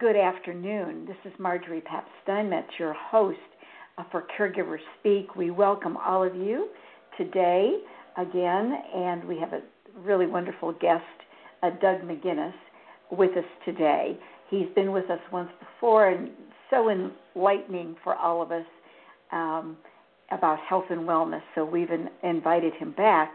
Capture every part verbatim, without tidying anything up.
Good afternoon. This is Marjorie Pabst-Steinmetz, your host for Caregiver Speak. We welcome all of you today again, and we have a really wonderful guest, uh, Doug McGinnis, with us today. He's been with us once before, and so enlightening for all of us um, about health and wellness, so we've in- invited him back.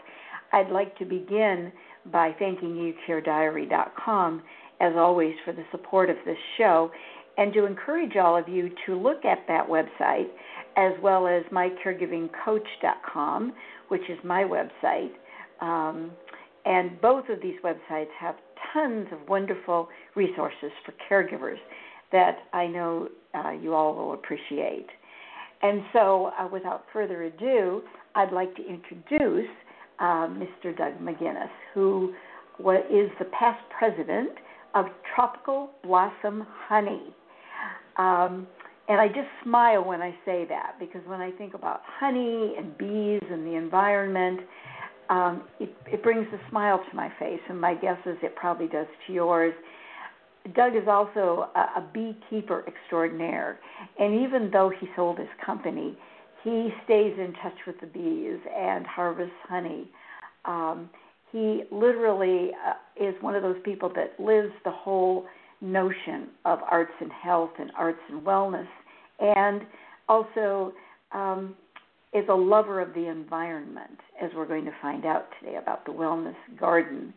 I'd like to begin by thanking e care diary dot com as always, for the support of this show, and to encourage all of you to look at that website, as well as my caregiving coach dot com, which is my website. Um, and both of these websites have tons of wonderful resources for caregivers that I know uh, you all will appreciate. And so, uh, without further ado, I'd like to introduce uh, Mister Doug McGinnis, who is the past president of Tropical Blossom Honey. Um, and I just smile when I say that, because when I think about honey and bees and the environment, um, it, it brings a smile to my face, and my guess is it probably does to yours. Doug is also a, a beekeeper extraordinaire, and even though he sold his company, he stays in touch with the bees and harvests honey. Um, He literally uh, is one of those people that lives the whole notion of arts and health and arts and wellness, and also um, is a lover of the environment, as we're going to find out today about the wellness garden.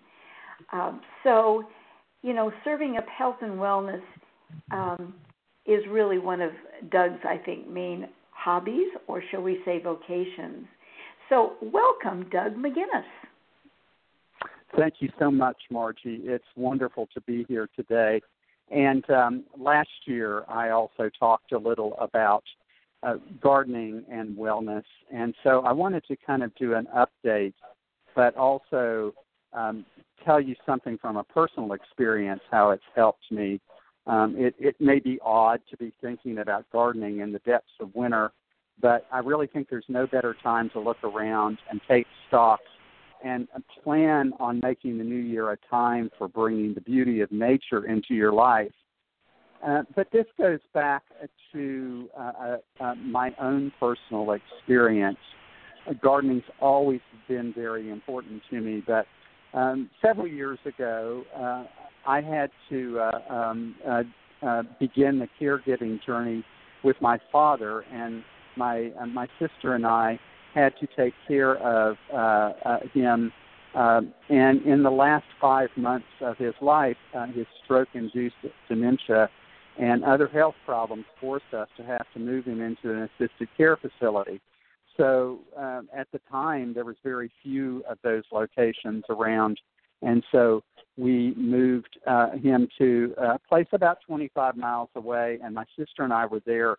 Um, so, you know, serving up health and wellness um, is really one of Doug's, I think, main hobbies, or shall we say vocations. So welcome, Doug McGinnis. Thank you so much, Margie. It's wonderful to be here today. And um, last year, I also talked a little about uh, gardening and wellness. And so I wanted to kind of do an update, but also um, tell you something from a personal experience, how it's helped me. Um, it, it may be odd to be thinking about gardening in the depths of winter, but I really think there's no better time to look around and take stock and plan on making the new year a time for bringing the beauty of nature into your life. Uh, but this goes back to uh, uh, my own personal experience. Uh, gardening's always been very important to me, but um, several years ago, uh, I had to uh, um, uh, uh, begin the caregiving journey with my father, and my uh, my sister and I had to take care of uh, uh, him, uh, and in the last five months of his life, uh, his stroke-induced dementia and other health problems forced us to have to move him into an assisted care facility. So um, at the time, there was very few of those locations around, and so we moved uh, him to a place about twenty-five miles away, and my sister and I were there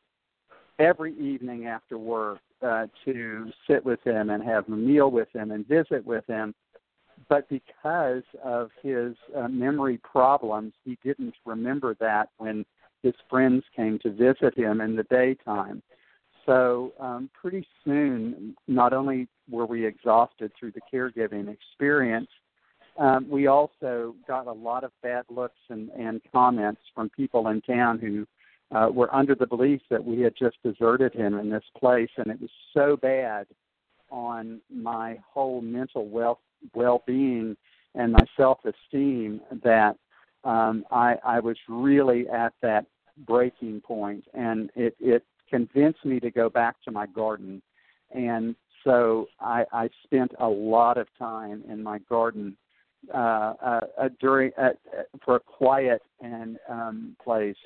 every evening after work Uh, to sit with him and have a meal with him and visit with him. But because of his uh, memory problems, he didn't remember that when his friends came to visit him in the daytime. So um, pretty soon, not only were we exhausted through the caregiving experience, um, we also got a lot of bad looks and, and comments from people in town who Uh, were under the belief that we had just deserted him in this place, and it was so bad on my whole mental well, well-being and my self-esteem that um, I, I was really at that breaking point, and it, it convinced me to go back to my garden. And so I, I spent a lot of time in my garden uh, uh, during uh, for a quiet and um, place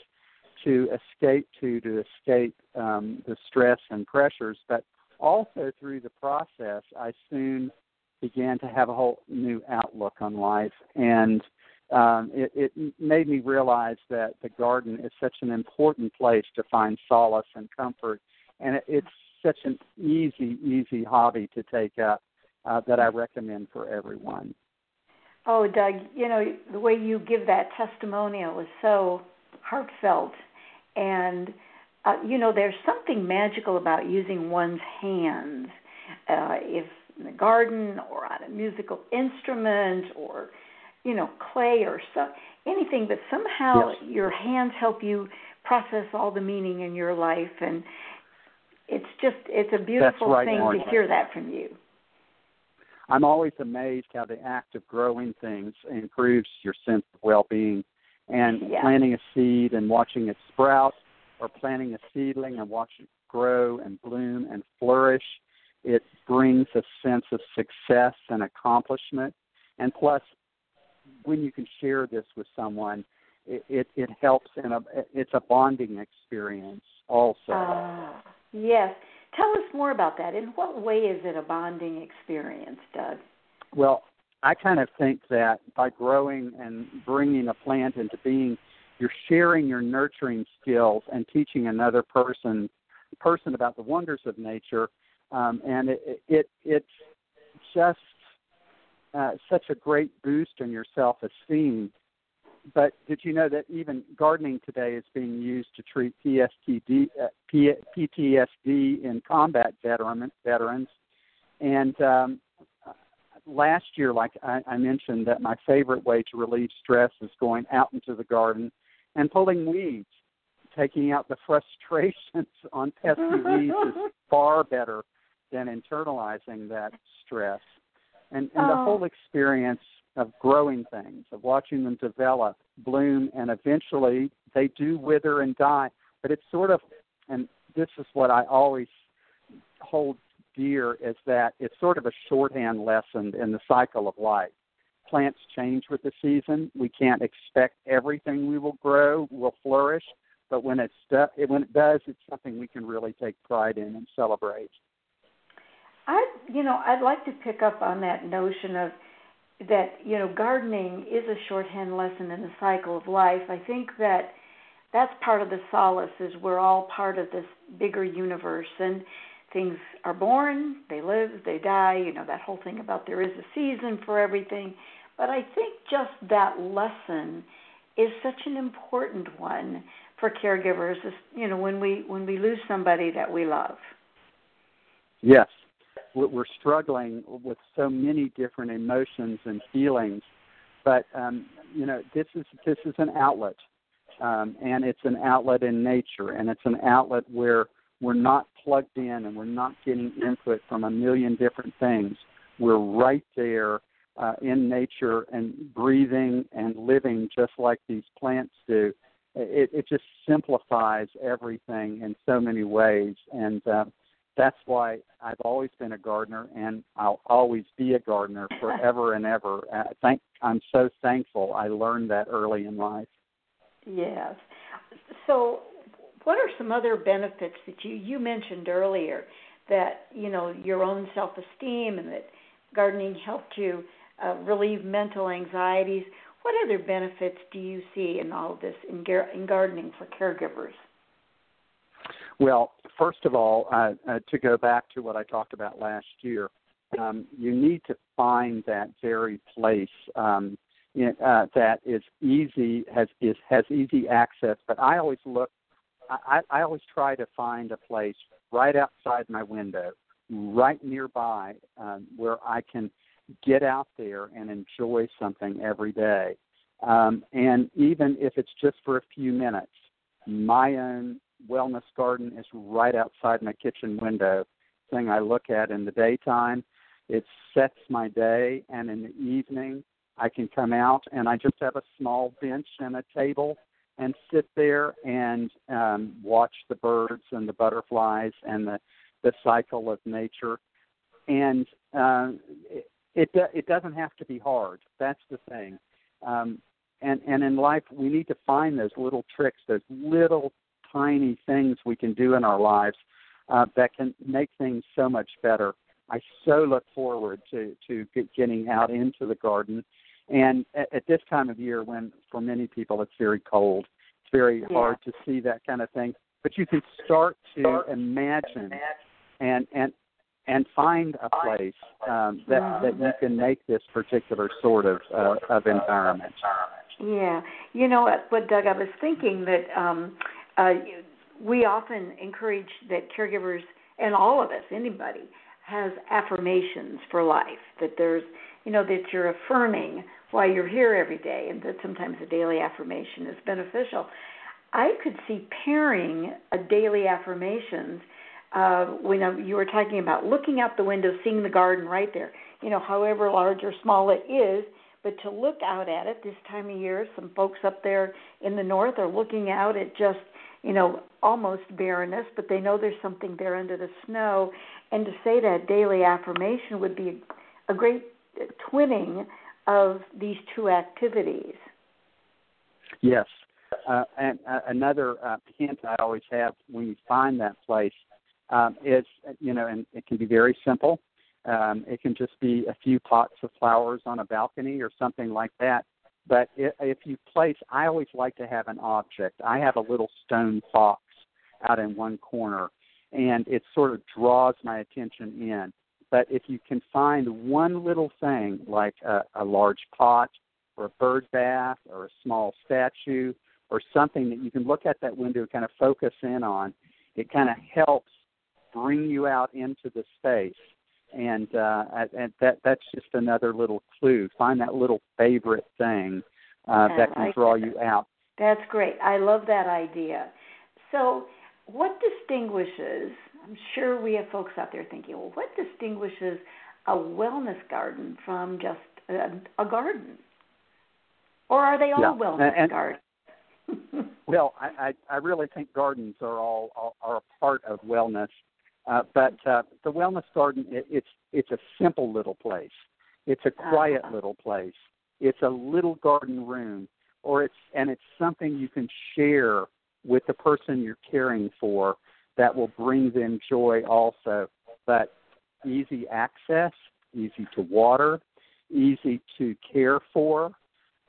to escape to, to escape um, the stress and pressures, but also through the process, I soon began to have a whole new outlook on life, and um, it, it made me realize that the garden is such an important place to find solace and comfort, and it, it's such an easy, easy hobby to take up uh, that I recommend for everyone. Oh, Doug, you know, the way you give that testimonial is so heartfelt. And, uh, you know, there's something magical about using one's hands, uh, if in the garden or on a musical instrument or you know, clay or so, anything, but somehow yes. your hands help you process all the meaning in your life. And it's just, it's a beautiful right, thing Marjorie. To hear that from you. I'm always amazed how the act of growing things improves your sense of well-being. And yeah. planting a seed and watching it sprout, or planting a seedling and watching it grow and bloom and flourish, it brings a sense of success and accomplishment. And plus, when you can share this with someone, it, it, it helps, and it's a bonding experience also. Uh, yes. Tell us more about that. In what way is it a bonding experience, Doug? Well, I kind of think that by growing and bringing a plant into being, you're sharing your nurturing skills and teaching another person person about the wonders of nature. Um, and it, it it's just uh, such a great boost in your self-esteem. But did you know that even gardening today is being used to treat P T S D, uh, P T S D in combat veteran, veterans? And um, last year, like I, I mentioned, that my favorite way to relieve stress is going out into the garden and pulling weeds. Taking out the frustrations on pesky weeds is far better than internalizing that stress. And, and oh. the whole experience of growing things, of watching them develop, bloom, and eventually they do wither and die. But it's sort of, and this is what I always hold dear, is that it's sort of a shorthand lesson in the cycle of life. Plants change with the season. We can't expect everything we will grow will flourish, but when it's when it does, it's something we can really take pride in and celebrate. I, you know, I'd like to pick up on that notion of that, you know, gardening is a shorthand lesson in the cycle of life. I think that that's part of the solace, is we're all part of this bigger universe, and things are born, they live, they die, you know, that whole thing about there is a season for everything. But I think just that lesson is such an important one for caregivers, you know, when we when we lose somebody that we love. Yes. We're struggling with so many different emotions and feelings, but um, you know, this is this is an outlet, um, and it's an outlet in nature, and it's an outlet where we're not plugged in and we're not getting input from a million different things. We're right there uh, in nature and breathing and living just like these plants do. It, it just simplifies everything in so many ways, and uh, that's why I've always been a gardener, and I'll always be a gardener forever and ever. Uh, thank, I'm so thankful I learned that early in life. Yes. So what are some other benefits that you, you mentioned earlier, that, you know, your own self-esteem and that gardening helped you uh, relieve mental anxieties? What other benefits do you see in all of this, in, gar- in gardening for caregivers? Well, first of all, uh, uh, to go back to what I talked about last year, um, you need to find that very place um, in, uh, that is easy, has is, has easy access. But I always look, I, I always try to find a place right outside my window, right nearby, um, where I can get out there and enjoy something every day. Um, and even if it's just for a few minutes, my own wellness garden is right outside my kitchen window. Thing I look at in the daytime, it sets my day, and in the evening I can come out and I just have a small bench and a table and sit there and um, watch the birds and the butterflies and the, the cycle of nature. And uh, it, It it doesn't have to be hard. That's the thing. Um, and, and in life, we need to find those little tricks, those little tiny things we can do in our lives uh, that can make things so much better. I so look forward to, to get, getting out into the garden. And at, at this time of year, when for many people it's very cold, it's very yeah. hard to see that kind of thing. But you can start to start imagine and and. And find a place um, that, wow. that you can make this particular sort of uh, of environment. Yeah. You know what, what, Doug, I was thinking that um, uh, we often encourage that caregivers, and all of us, anybody, has affirmations for life, that there's you know, that you're affirming why you're here every day, and that sometimes a daily affirmation is beneficial. I could see pairing a daily affirmations uh, when you were talking about looking out the window, seeing the garden right there, you know, however large or small it is, but to look out at it this time of year. Some folks up there in the north are looking out at just, you know, almost barrenness, but they know there's something there under the snow. And to say that daily affirmation would be a great twinning of these two activities. Yes. Uh, and uh, another uh, hint I always have when you find that place um, is, you know, and it can be very simple. Um, it can just be a few pots of flowers on a balcony or something like that. But if you place, I always like to have an object. I have a little stone fox out in one corner, and it sort of draws my attention in. But if you can find one little thing, like a, a large pot or a bird bath or a small statue or something that you can look at that window and kind of focus in on, it kind of helps bring you out into the space. And, uh, and that that's just another little clue. Find that little favorite thing uh, that can draw you out. That's great. I love that idea. So what distinguishes, I'm sure we have folks out there thinking, well, what distinguishes a wellness garden from just a, a garden? Or are they all yeah. wellness and, gardens? Well, I, I really think gardens are all are, are a part of wellness. Uh, but uh, the wellness garden, it, it's it's a simple little place. It's a quiet uh-huh. little place. It's a little garden room, or it's and it's something you can share with the person you're caring for that will bring them joy also. But easy access, easy to water, easy to care for,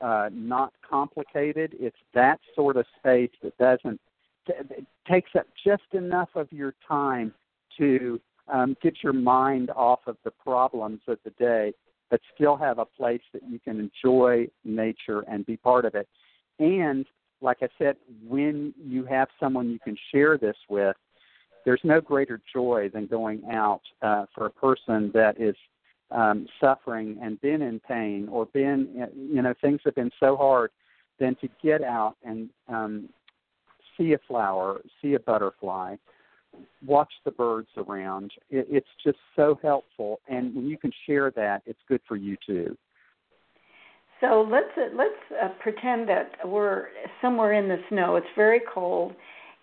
uh, not complicated. It's that sort of space that doesn't t- it takes up just enough of your time to um, get your mind off of the problems of the day, but still have a place that you can enjoy nature and be part of it. And, like I said, when you have someone you can share this with, there's no greater joy than going out uh, for a person that is um, suffering and been in pain or been, you know, things have been so hard, than to get out and um, see a flower, see a butterfly, watch the birds around. It's just so helpful, and when you can share that, it's good for you too. So let's uh, let's uh, pretend that we're somewhere in the snow. It's very cold,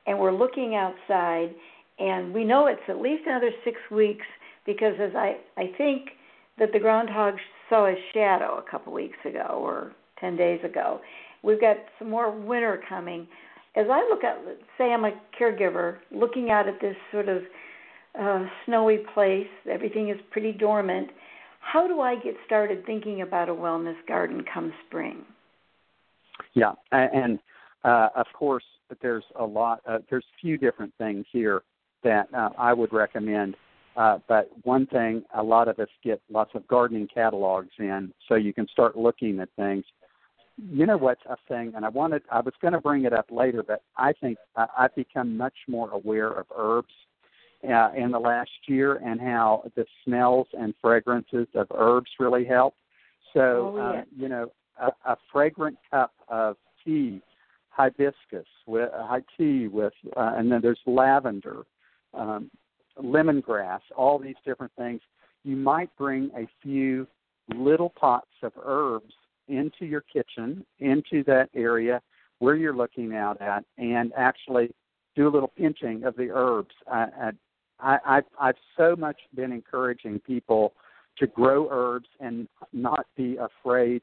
and we're looking outside, and we know it's at least another six weeks because, as I, I think that the groundhog saw a shadow a couple weeks ago or ten days ago. We've got some more winter coming. As I look out, say I'm a caregiver, looking out at this sort of uh, snowy place, everything is pretty dormant. How do I get started thinking about a wellness garden come spring? Yeah, and uh, of course, there's a lot, uh, there's a few different things here that uh, I would recommend. Uh, but one thing, a lot of us get lots of gardening catalogs in, so you can start looking at things. You know what's a thing, and I wanted, I was going to bring it up later, but I think uh, I've become much more aware of herbs uh, in the last year and how the smells and fragrances of herbs really help. So, oh, yeah. uh, you know, a, a fragrant cup of tea, hibiscus, with uh, tea with, uh, and then there's lavender, um, lemongrass, all these different things. You might bring a few little pots of herbs into your kitchen, into that area where you're looking out at, and actually do a little pinching of the herbs. I, I, I, I've so much been encouraging people to grow herbs and not be afraid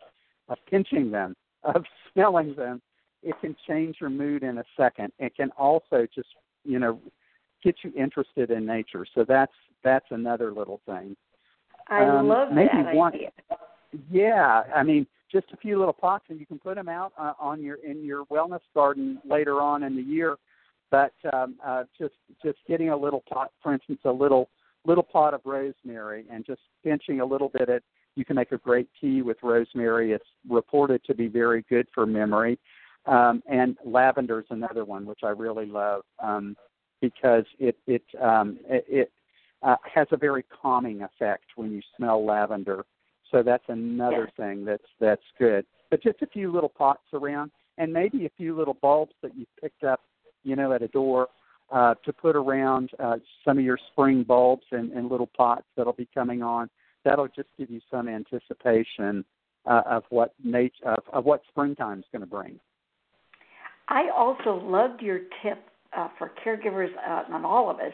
of pinching them, of smelling them. It can change your mood in a second. It can also just, you know, get you interested in nature. So that's that's another little thing. I um, love maybe that one, idea. Yeah, I mean, just a few little pots, and you can put them out uh, on your in your wellness garden later on in the year. But um, uh, just just getting a little pot, for instance, a little little pot of rosemary, and just pinching a little bit. At you can make a great tea with rosemary. It's reported to be very good for memory. Um, and lavender is another one which I really love um, because it it um, it, it uh, has a very calming effect when you smell lavender. So that's another yeah. thing that's that's good. But just a few little pots around, and maybe a few little bulbs that you picked up, you know, at a door uh, to put around uh, some of your spring bulbs and, and little pots that'll be coming on. That'll just give you some anticipation uh, of what nature of, of what springtime's going to bring. I also loved your tip uh, for caregivers, uh, not all of us,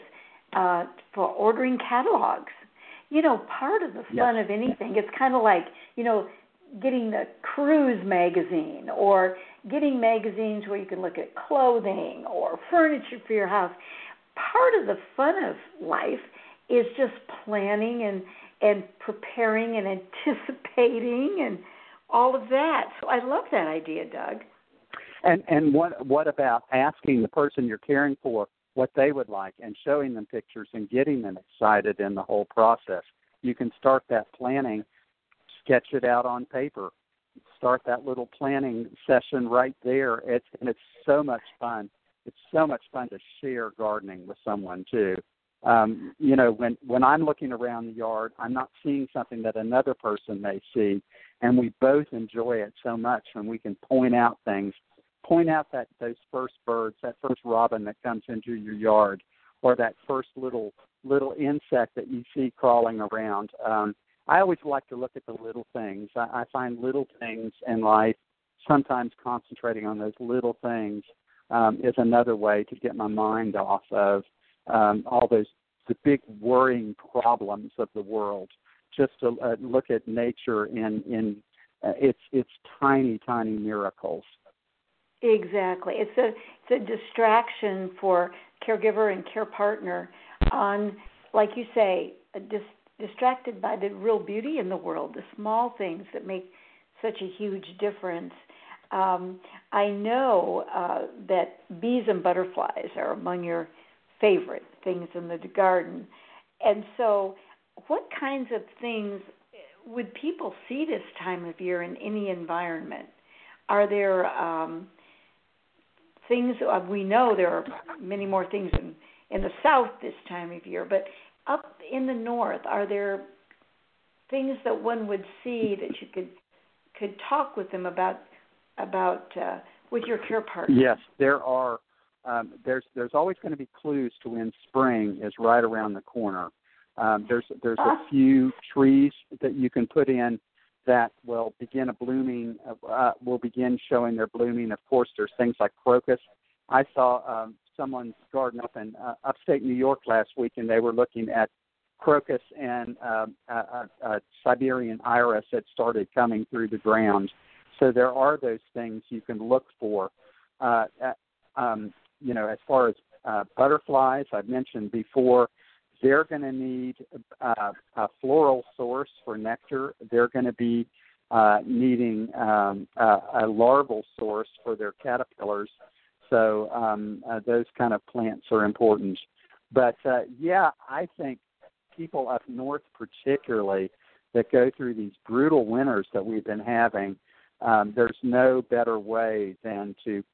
uh, for ordering catalogs. You know, part of the fun yes. of anything, it's kind of like, you know, getting the cruise magazine or getting magazines where you can look at clothing or furniture for your house. Part of the fun of life is just planning and, and preparing and anticipating and all of that. So I love that idea, Doug. And and what what about asking the person you're caring for what they would like and showing them pictures and getting them excited in the whole process? You can start that planning, sketch it out on paper, start that little planning session right there. It's, and it's so much fun. It's so much fun to share gardening with someone, too. Um, you know, when, when I'm looking around the yard, I'm not seeing something that another person may see, and we both enjoy it so much when we can point out things. Point out that those first birds, that first robin that comes into your yard, or that first little little insect that you see crawling around. Um, I always like to look at the little things. I, I find little things in life, sometimes concentrating on those little things um, is another way to get my mind off of um, all those the big worrying problems of the world. Just to uh, look at nature in in uh, its its tiny tiny miracles. Exactly. It's a it's a distraction for caregiver and care partner on, like you say, dis, distracted by the real beauty in the world, the small things that make such a huge difference. Um, I know uh, that bees and butterflies are among your favorite things in the garden. And so what kinds of things would people see this time of year in any environment? Are there... Um, Things uh, we know there are many more things in, in the south this time of year, but up in the north, are there things that one would see that you could could talk with them about about uh, with your care partner? Yes, there are. Um, there's there's always going to be clues to when spring is right around the corner. Um, there's there's uh, a few trees that you can put in that will begin a blooming, uh, will begin showing their blooming. Of course, there's things like crocus. I saw um, someone's garden up in uh, upstate New York last week, and they were looking at crocus and uh, a, a, a Siberian iris that started coming through the ground. So there are those things you can look for. Uh, um, you know, as far as uh, butterflies, I've mentioned before, they're going to need uh, a floral source for nectar. They're going to be uh, needing um, a, a larval source for their caterpillars. So um, uh, those kind of plants are important. But, uh, yeah, I think people up north particularly that go through these brutal winters that we've been having, um, there's no better way than to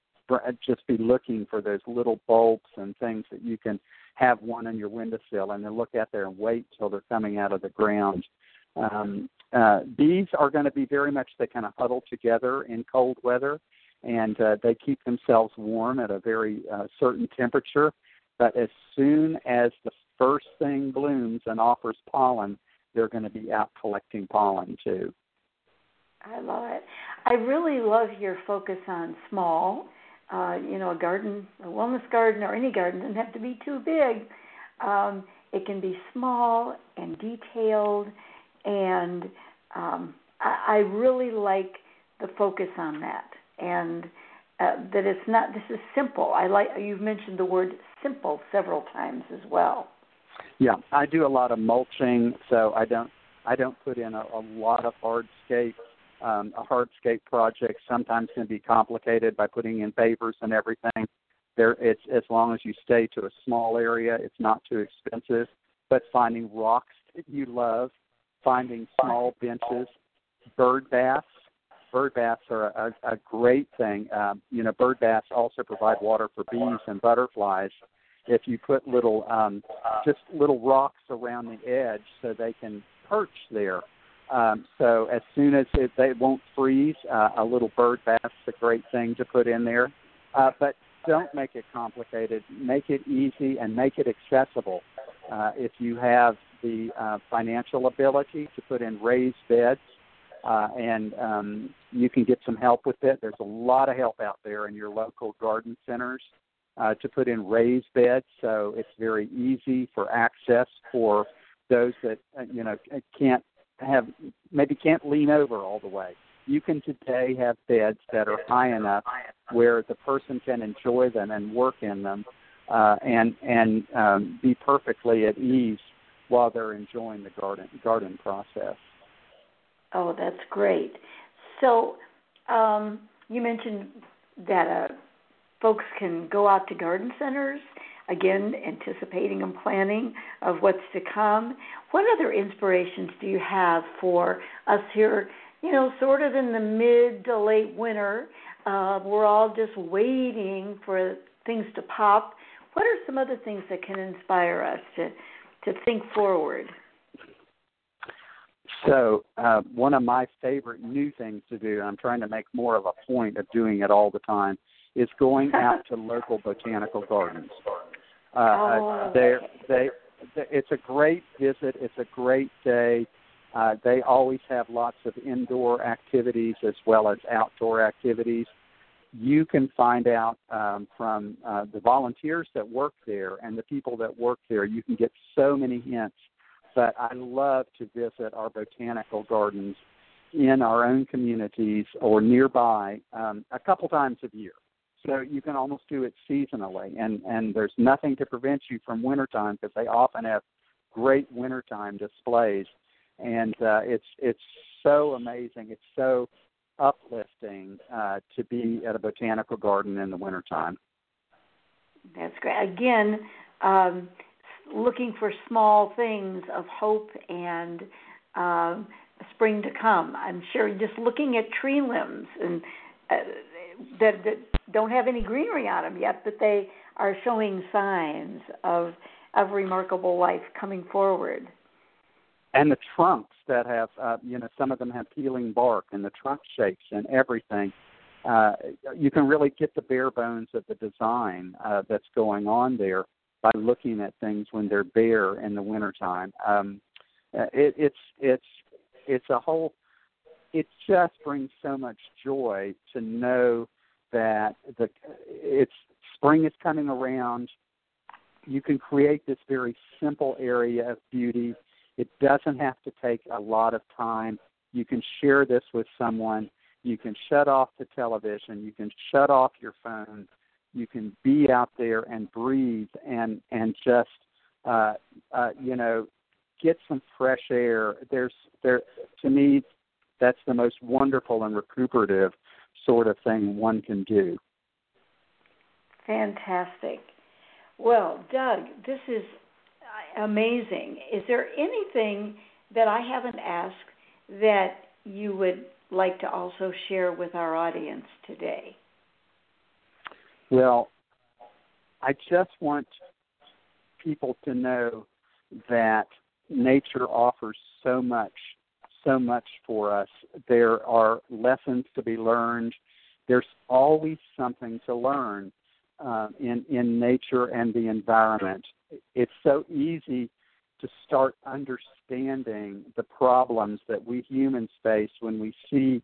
just be looking for those little bulbs and things that you can have one on your windowsill and then look out there and wait till they're coming out of the ground. Um, uh, bees are going to be very much, they kind of huddle together in cold weather, and uh, they keep themselves warm at a very uh, certain temperature. But as soon as the first thing blooms and offers pollen, they're going to be out collecting pollen too. I love it. I really love your focus on small. Uh, you know, a garden, a wellness garden or any garden doesn't have to be too big. Um, it can be small and detailed, and um, I, I really like the focus on that, and uh, that it's not, this is simple. I like, you've mentioned the word simple several times as well. Yeah, I do a lot of mulching, so I don't, I don't put in a, a lot of hardscape. Um, a hardscape project sometimes can be complicated by putting in pavers and everything. There, it's as long as you stay to a small area, it's not too expensive. But finding rocks that you love, finding small benches, bird baths. Bird baths are a, a great thing. Um, you know, bird baths also provide water for bees and butterflies. If you put little, um, just little rocks around the edge so they can perch there. Um, so as soon as it, they won't freeze, uh, a little bird bath's a great thing to put in there. Uh, but don't make it complicated. Make it easy and make it accessible. Uh, if you have the uh, financial ability to put in raised beds, uh, and um, you can get some help with it. There's a lot of help out there in your local garden centers uh, to put in raised beds, so it's very easy for access for those that uh, you know can't have maybe can't lean over all the way. You can today have beds that are high enough where the person can enjoy them and work in them, uh, and and um, be perfectly at ease while they're enjoying the garden garden process. Oh, that's great. So um, you mentioned that uh, folks can go out to garden centers, again, anticipating and planning of what's to come. What other inspirations do you have for us here, you know, sort of in the mid to late winter? Uh, we're all just waiting for things to pop. What are some other things that can inspire us to to think forward? So uh, one of my favorite new things to do, and I'm trying to make more of a point of doing it all the time, is going out to local botanical gardens. Uh, oh, they're, they, they, it's a great visit. It's a great day. Uh, they always have lots of indoor activities as well as outdoor activities. You can find out um, from uh, the volunteers that work there and the people that work there. You can get so many hints, but I love to visit our botanical gardens in our own communities or nearby um, a couple times a year. So you can almost do it seasonally, and, and there's nothing to prevent you from wintertime because they often have great wintertime displays, and uh, it's it's so amazing. It's so uplifting uh, to be at a botanical garden in the wintertime. That's great. Again, um, looking for small things of hope and um, spring to come. I'm sure just looking at tree limbs and uh, that, that don't have any greenery on them yet, but they are showing signs of of remarkable life coming forward. And the trunks that have, uh, you know, some of them have peeling bark and the trunk shapes and everything. Uh, you can really get the bare bones of the design uh, that's going on there by looking at things when they're bare in the wintertime. Um, it, it's it's it's a whole. It just brings so much joy to know that the it's spring is coming around. You can create this very simple area of beauty. It doesn't have to take a lot of time. You can share this with someone. You can shut off the television. You can shut off your phone. You can be out there and breathe and, and just, uh, uh, you know, get some fresh air. There's there to me, that's the most wonderful and recuperative sort of thing one can do. Fantastic. Well, Doug, this is amazing. Is there anything that I haven't asked that you would like to also share with our audience today? Well, I just want people to know that nature offers so much, so much for us. There are lessons to be learned. There's always something to learn uh, in, in nature and the environment. It's so easy to start understanding the problems that we humans face when we see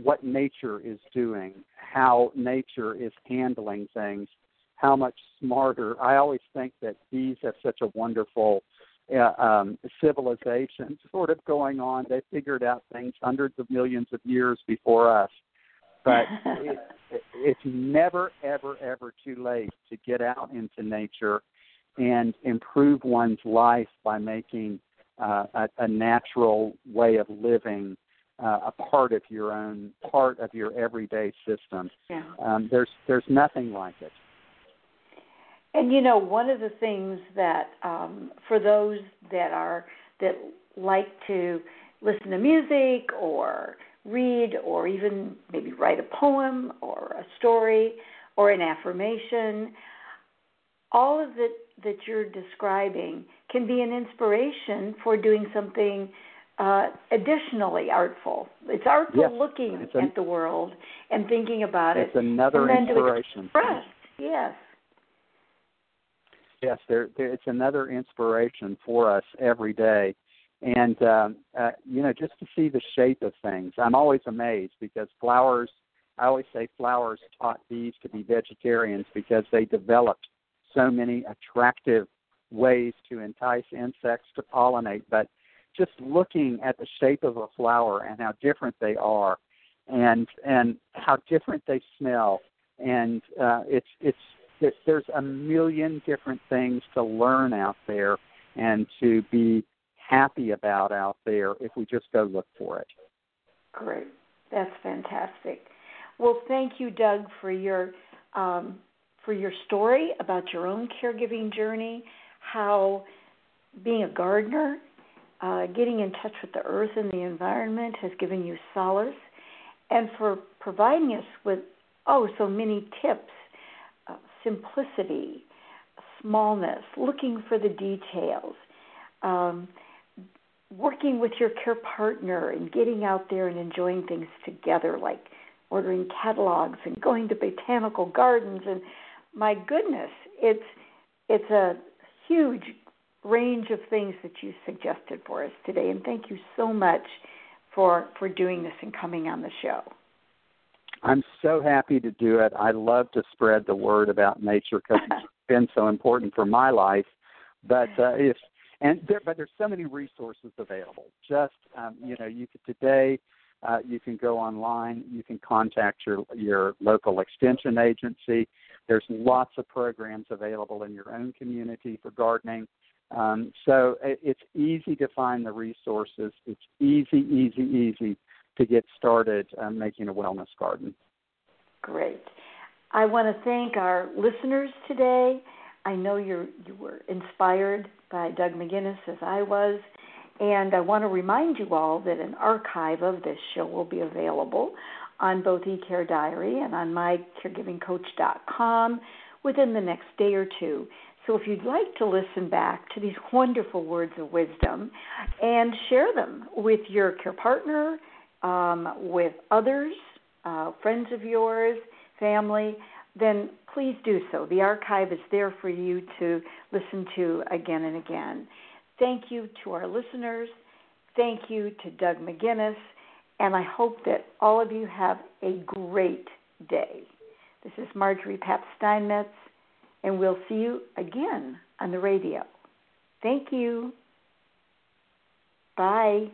what nature is doing, how nature is handling things, how much smarter. I always think that bees have such a wonderful uh, um, civilization sort of going on. They figured out things hundreds of millions of years before us. But it, it's never, ever, ever too late to get out into nature and improve one's life by making uh, a, a natural way of living Uh, a part of your own, part of your everyday system. Yeah. Um, there's there's nothing like it. And you know, one of the things that um, for those that are that like to listen to music or read or even maybe write a poem or a story or an affirmation, all of that that you're describing can be an inspiration for doing something uh, additionally artful. It's artful yes. looking it's an, at the world and thinking about it's it. It's another and then inspiration. To express, yes. Yes, there, there, it's another inspiration for us every day. And, um, uh, you know, just to see the shape of things, I'm always amazed because flowers, I always say flowers taught bees to be vegetarians because they developed so many attractive ways to entice insects to pollinate. But just looking at the shape of a flower and how different they are and and how different they smell, and uh, it's it's there's a million different things to learn out there and to be happy about out there if we just go look for it. Great. That's fantastic. Well, thank you, Doug, for your um, for your story about your own caregiving journey, how being a gardener, uh, getting in touch with the earth and the environment has given you solace, and for providing us with, oh, so many tips, uh, simplicity, smallness, looking for the details, um, working with your care partner and getting out there and enjoying things together, like ordering catalogs and going to botanical gardens. And my goodness, it's it's a huge range of things that you suggested for us today. And thank you so much for for doing this and coming on the show. I'm so happy to do it. I love to spread the word about nature because it's been so important for my life. But uh, if and there, but there's so many resources available. Just um, you know, you could today. Uh, you can go online. You can contact your your local extension agency. There's lots of programs available in your own community for gardening. Um, so it, it's easy to find the resources. It's easy, easy, easy to get started uh, making a wellness garden. Great. I want to thank our listeners today. I know you're, you were inspired by Doug McGinnis as I was. And I want to remind you all that an archive of this show will be available on both eCare Diary and on my caregiving coach dot com within the next day or two. So if you'd like to listen back to these wonderful words of wisdom and share them with your care partner, um, with others, uh, friends of yours, family, then please do so. The archive is there for you to listen to again and again. Thank you to our listeners. Thank you to Doug McGinnis. And I hope that all of you have a great day. This is Marjorie Pabst-Steinmetz, and we'll see you again on the radio. Thank you. Bye.